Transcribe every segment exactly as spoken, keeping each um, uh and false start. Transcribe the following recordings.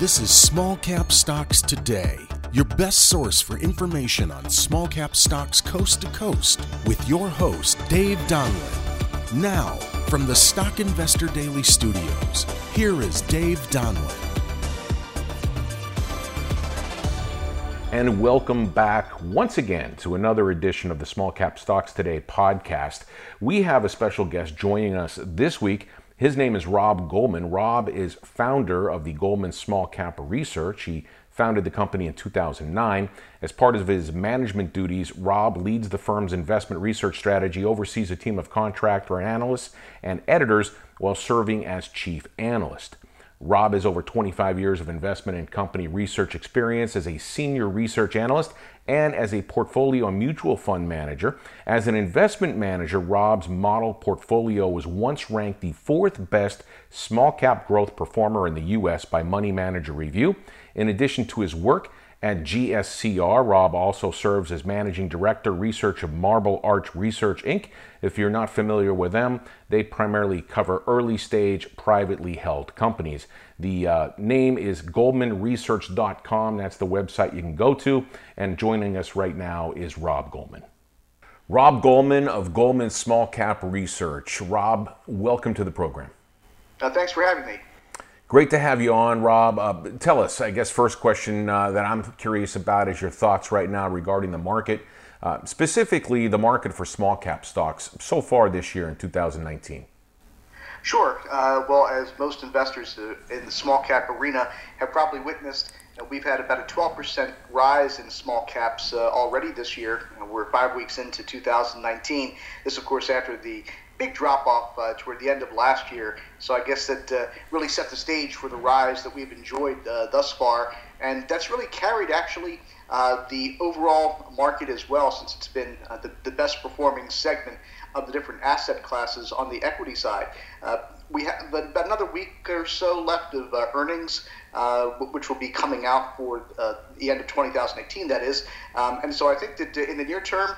This is Small Cap Stocks Today, your best source for information on small cap stocks coast to coast with your host, Dave Donlin. Now, from the Stock Investor Daily Studios, here is Dave Donlin. And welcome back once again to another edition of the Small Cap Stocks Today podcast. We have a special guest joining us this week. His name is Rob Goldman. Rob is founder of the Goldman Small Cap Research. He founded the company in two thousand nine. As part of his management duties, Rob leads the firm's investment research strategy, oversees a team of contractor analysts and editors while serving as chief analyst. Rob has over twenty-five years of investment and company research experience as a senior research analyst and as a portfolio and mutual fund manager. As an investment manager, Rob's model portfolio was once ranked the fourth best small cap growth performer in the U S by Money Manager Review. In addition to his work at G S C R, Rob also serves as managing director research of Marble Arch Research Incorporated. If you're not familiar with them, they primarily cover early stage privately held companies. The uh, name is goldman research dot com. That's the website you can go to. And joining us right now is Rob Goldman. Rob Goldman of Goldman Small Cap Research. Rob, welcome to the program. Uh, thanks for having me. Great to have you on, Rob. Uh, tell us, I guess, first question uh, that I'm curious about is your thoughts right now regarding the market, uh, specifically the market for small cap stocks so far this year in two thousand nineteen. Sure. Uh, well, as most investors in the small cap arena have probably witnessed, you know, we've had about a twelve percent rise in small caps uh, already this year. You know, we're five weeks into two thousand nineteen. This, of course, after the big drop-off uh, toward the end of last year. So I guess that uh, really set the stage for the rise that we've enjoyed uh, thus far. And that's really carried, actually, uh, the overall market as well, since it's been uh, the, the best-performing segment of the different asset classes on the equity side. Uh, we have about another week or so left of uh, earnings, uh, which will be coming out for uh, the end of twenty eighteen, that is. Um, and so I think that in the near term,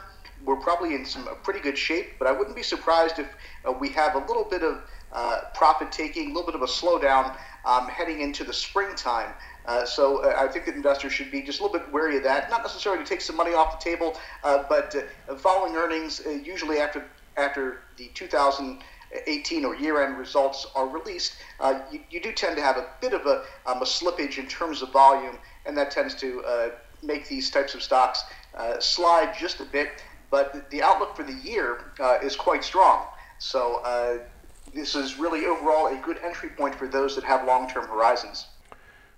we're probably in some pretty good shape, but I wouldn't be surprised if uh, we have a little bit of uh, profit taking, a little bit of a slowdown um, heading into the springtime. Uh, so uh, I think that investors should be just a little bit wary of that, not necessarily to take some money off the table, uh, but uh, following earnings, uh, usually after after the two thousand eighteen or year-end results are released, uh, you, you do tend to have a bit of a, um, a slippage in terms of volume, and that tends to uh, make these types of stocks uh, slide just a bit. But the outlook for the year uh, is quite strong. So uh, this is really overall a good entry point for those that have long-term horizons.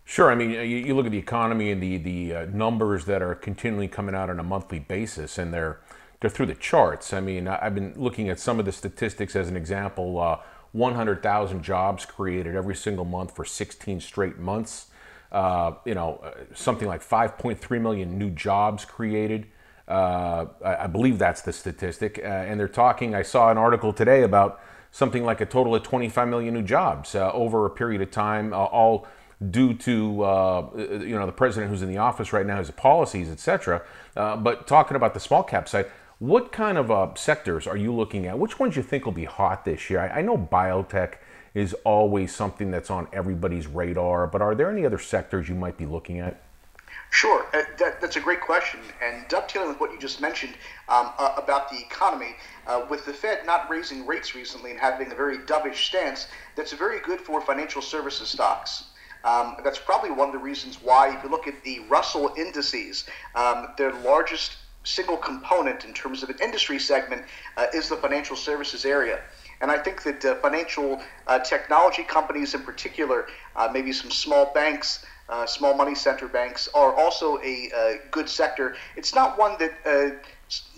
Sure. I mean, you, you look at the economy and the, the uh, numbers that are continually coming out on a monthly basis, and they're, they're through the charts. I mean, I've been looking at some of the statistics as an example. Uh, one hundred thousand jobs created every single month for sixteen straight months. Uh, you know, something like five point three million new jobs created. Uh, I believe that's the statistic. Uh, and they're talking, I saw an article today about something like a total of twenty-five million new jobs uh, over a period of time, uh, all due to, uh, you know, the president who's in the office right now, his policies, et cetera. Uh, but talking about the small cap side, what kind of uh, sectors are you looking at? Which ones you think will be hot this year? I, I know biotech is always something that's on everybody's radar, but are there any other sectors you might be looking at? Sure. Uh, that, that's a great question. And dovetailing with what you just mentioned um, uh, about the economy, uh, with the Fed not raising rates recently and having a very dovish stance, that's very good for financial services stocks. Um, that's probably one of the reasons why, if you look at the Russell indices, um, their largest single component in terms of an industry segment uh, is the financial services area. And I think that uh, financial uh, technology companies in particular, uh, maybe some small banks, Uh, small money center banks are also a uh, good sector. It's not one that uh,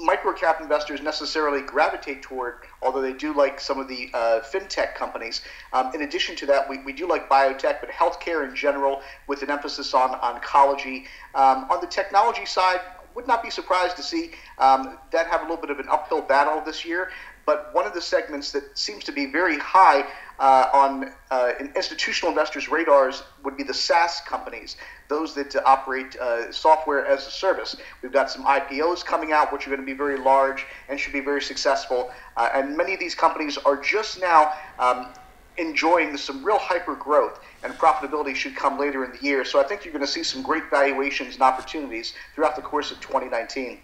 microcap investors necessarily gravitate toward, although they do like some of the uh, fintech companies. Um, in addition to that, we, we do like biotech, but healthcare in general, with an emphasis on oncology. Um, on the technology side, would not be surprised to see um, that have a little bit of an uphill battle this year. But one of the segments that seems to be very high uh, on uh, in institutional investors' radars would be the SaaS companies, those that uh, operate uh, software as a service. We've got some I P Os coming out, which are going to be very large and should be very successful. Uh, and many of these companies are just now um, enjoying some real hyper growth. and profitability should come later in the year. So I think you're going to see some great valuations and opportunities throughout the course of twenty nineteen.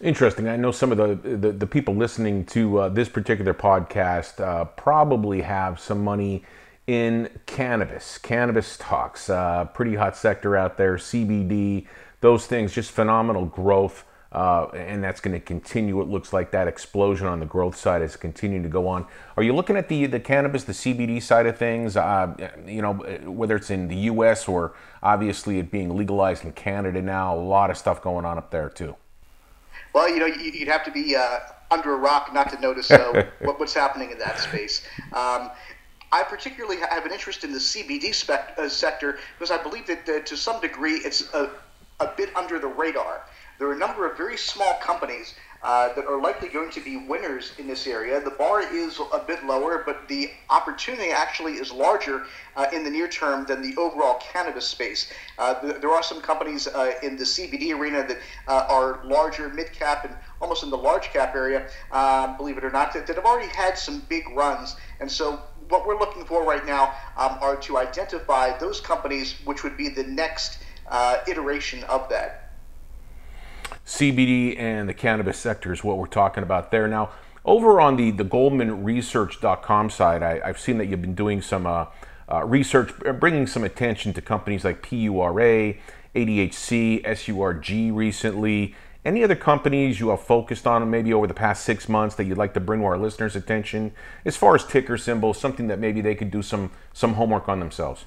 Interesting. I know some of the, the, the people listening to uh, this particular podcast uh, probably have some money in cannabis, cannabis stocks, uh, pretty hot sector out there, C B D, those things, just phenomenal growth. Uh, and that's going to continue. It looks like that explosion on the growth side is continuing to go on. Are you looking at the the cannabis, the C B D side of things? Uh, you know, whether it's in the U S or obviously it being legalized in Canada now, a lot of stuff going on up there too. Well, you know, you'd have to be uh, under a rock not to notice uh, what, what's happening in that space. Um, I particularly have an interest in the C B D spec- uh, sector because I believe that uh, to some degree it's a, a bit under the radar. There are a number of very small companies uh, that are likely going to be winners in this area. The bar is a bit lower, but the opportunity actually is larger uh, in the near term than the overall cannabis space. Uh, th- there are some companies uh, in the C B D arena that uh, are larger, mid-cap, and almost in the large-cap area, uh, believe it or not, that, that have already had some big runs. And so what we're looking for right now um, are to identify those companies which would be the next uh, iteration of that. C B D and the cannabis sector is what we're talking about there. Now, over on the, the goldman research dot com side, I, I've seen that you've been doing some uh, uh, research, bringing some attention to companies like P U R A, A D H C, S U R G recently. Any other companies you have focused on maybe over the past six months that you'd like to bring to our listeners' attention as far as ticker symbols, something that maybe they could do some, some homework on themselves?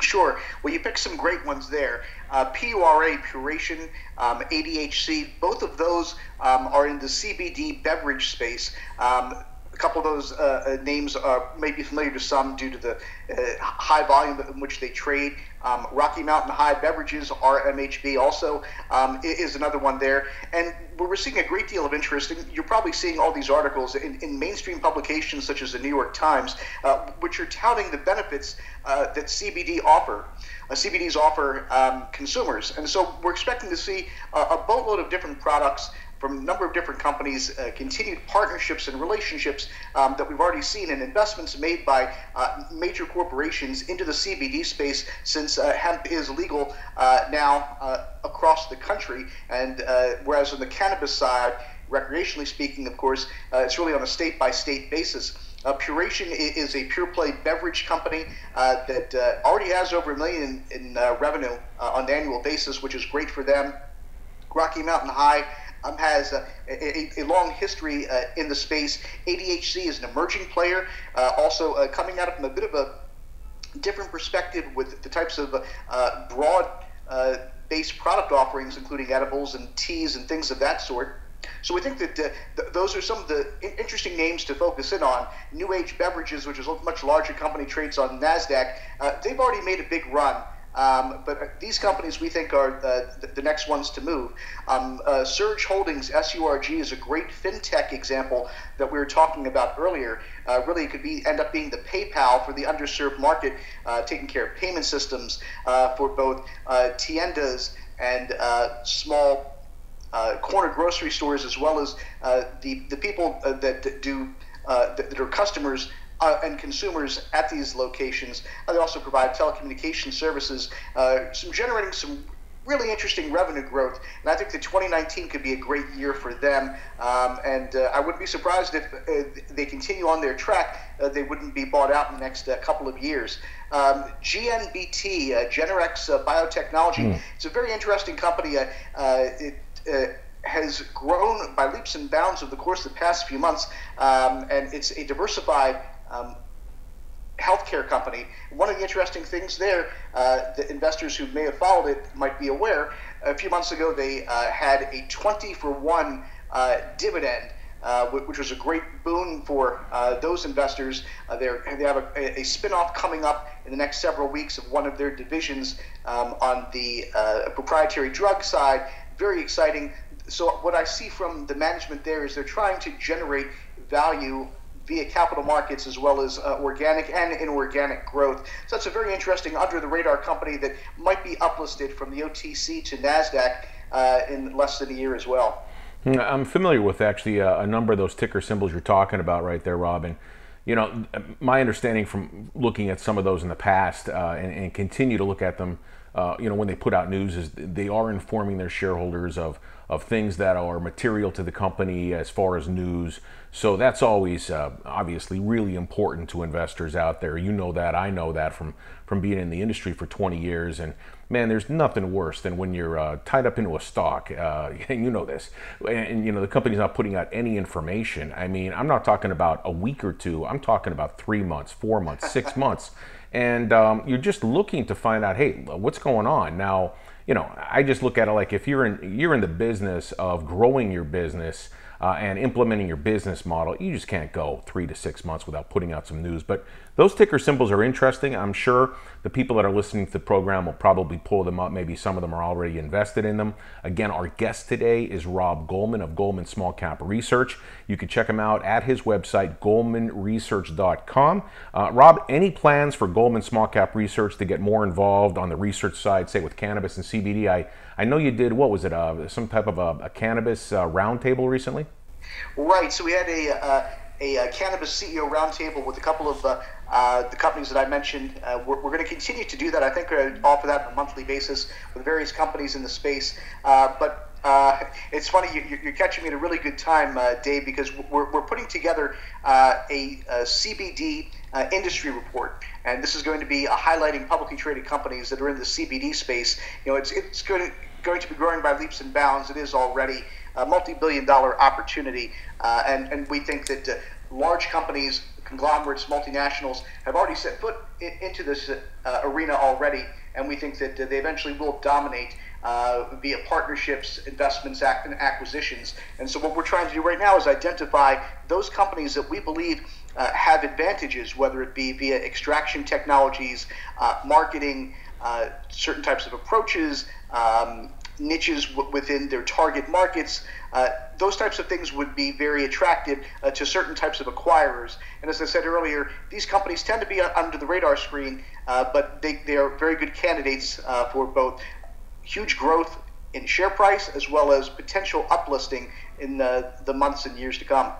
Sure. Well, you picked some great ones there. Uh, P U R A, Puration, um, A D H C, both of those um, are in the C B D beverage space. Um, a couple of those uh, names are maybe familiar to some due to the uh, high volume in which they trade. Um, Rocky Mountain High Beverages, R M H B, also um, is another one there. And we're seeing a great deal of interest, and you're probably seeing all these articles in, in mainstream publications such as the New York Times, uh, which are touting the benefits uh, that C B D offer, uh, C B Ds offer um, consumers. And so we're expecting to see a, a boatload of different products from a number of different companies, uh, continued partnerships and relationships um, that we've already seen, and investments made by uh, major corporations into the C B D space since uh, hemp is legal uh, now uh, across the country. And uh, whereas on the cannabis side, recreationally speaking, of course, uh, it's really on a state-by-state basis. Uh, Puration is a pure play beverage company uh, that uh, already has over a million in, in uh, revenue uh, on an annual basis, which is great for them. Rocky Mountain High Um, has a, a, a long history uh, in the space. A D H C is an emerging player, uh, also uh, coming out from a bit of a different perspective with the types of uh, broad-based uh, product offerings, including edibles and teas and things of that sort. So we think that uh, th- those are some of the interesting names to focus in on. New Age Beverages, which is a much larger company, trades on NASDAQ. Uh, they've already made a big run. Um, but these companies we think are uh, the, the next ones to move. Um, uh, Surge Holdings, S U R G, is a great fintech example that we were talking about earlier. Uh, really, it could be end up being the PayPal for the underserved market, uh, taking care of payment systems uh, for both uh, tiendas and uh, small uh, corner grocery stores, as well as uh, the, the people uh, that, that do uh, that, that are customers Uh, and consumers at these locations. Uh, they also provide telecommunication services, uh, some generating some really interesting revenue growth. And I think that twenty nineteen could be a great year for them. Um, and uh, I wouldn't be surprised if uh, they continue on their track. Uh, they wouldn't be bought out in the next uh, couple of years. Um, G N B T, uh, Generex uh, Biotechnology. Mm. It's a very interesting company. Uh, uh, it uh, has grown by leaps and bounds over the course of the past few months. Um, and it's a diversified Um, healthcare company. One of the interesting things there, uh, the investors who may have followed it might be aware, a few months ago they uh, had a twenty for one uh, dividend, uh, which was a great boon for uh, those investors. Uh, they have a, a spin-off coming up in the next several weeks of one of their divisions um, on the uh, proprietary drug side. Very exciting. So what I see from the management there is they're trying to generate value via capital markets, as well as uh, organic and inorganic growth. So that's a very interesting under-the-radar company that might be uplisted from the O T C to NASDAQ uh, in less than a year as well. I'm familiar with actually a, a number of those ticker symbols you're talking about right there, Robin. you know, my understanding from looking at some of those in the past uh, and, and continue to look at them, uh, you know, when they put out news, is they are informing their shareholders of of things that are material to the company as far as news. So that's always uh, obviously really important to investors out there. You know that, I know that from from being in the industry for twenty years. And man, there's nothing worse than when you're uh, tied up into a stock, uh, and you know this, and, and you know the company's not putting out any information. I mean, I'm not talking about a week or two, I'm talking about three months, four months, six months. And um, you're just looking to find out, hey, what's going on? Now, you know, I just look at it like if you're in you're in the business of growing your business uh, and implementing your business model, you just can't go three to six months without putting out some news. But those ticker symbols are interesting. I'm sure the people that are listening to the program will probably pull them up. Maybe some of them are already invested in them. Again, our guest today is Rob Goldman of Goldman Small Cap Research. You can check him out at his website, goldman research dot com. Uh, Rob, any plans for Goldman Small Cap Research to get more involved on the research side, say with cannabis and C B D? I, I know you did, what was it, uh, some type of a, a cannabis uh, roundtable recently? Right, so we had a, uh, a, a cannabis C E O roundtable with a couple of uh, uh, the companies that I mentioned. Uh, we're we're going to continue to do that. I think we're going to offer that on a monthly basis with various companies in the space. Uh, but uh, it's funny, you, you're catching me at a really good time, uh, Dave, because we're, we're putting together uh, a, a C B D uh, industry report. And this is going to be uh, highlighting publicly traded companies that are in the C B D space. You know, it's it's going to, going to be growing by leaps and bounds. It is already a multi-billion dollar opportunity. Uh, and, and we think that uh, large companies, conglomerates, multinationals have already set foot in, into this uh, arena already. And we think that uh, they eventually will dominate uh, via partnerships, investments, and acquisitions. And so what we're trying to do right now is identify those companies that we believe uh, have advantages, whether it be via extraction technologies, uh, marketing, uh, certain types of approaches, um, niches w within their target markets. Uh, those types of things would be very attractive uh, to certain types of acquirers. And as I said earlier, these companies tend to be under the radar screen, uh, but they, they are very good candidates uh, for both huge growth in share price as well as potential uplisting in the, the months and years to come.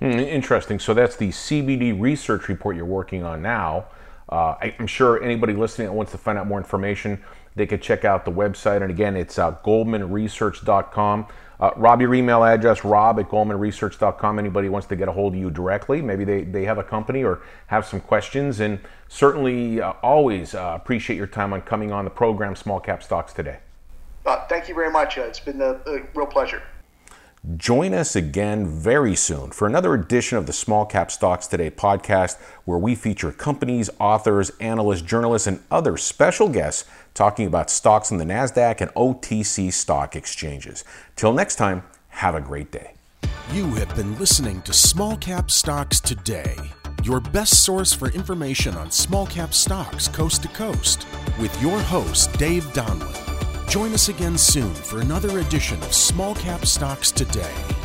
Hmm, interesting. So that's the C B D research report you're working on now. Uh, I, I'm sure anybody listening that wants to find out more information, they could check out the website. And again, it's uh, goldman research dot com. Uh, Rob, your email address, rob at goldman research dot com. Anybody wants to get a hold of you directly, maybe they, they have a company or have some questions. And certainly uh, always uh, appreciate your time on coming on the program Small Cap Stocks Today. Uh, thank you very much. Uh, it's been a, a real pleasure. Join us again very soon for another edition of the Small Cap Stocks Today podcast, where we feature companies, authors, analysts, journalists, and other special guests talking about stocks on the NASDAQ and O T C stock exchanges. Till next time, have a great day. You have been listening to Small Cap Stocks Today, your best source for information on small cap stocks coast to coast, with your host, Dave Donlin. Join us again soon for another edition of Small Cap Stocks Today.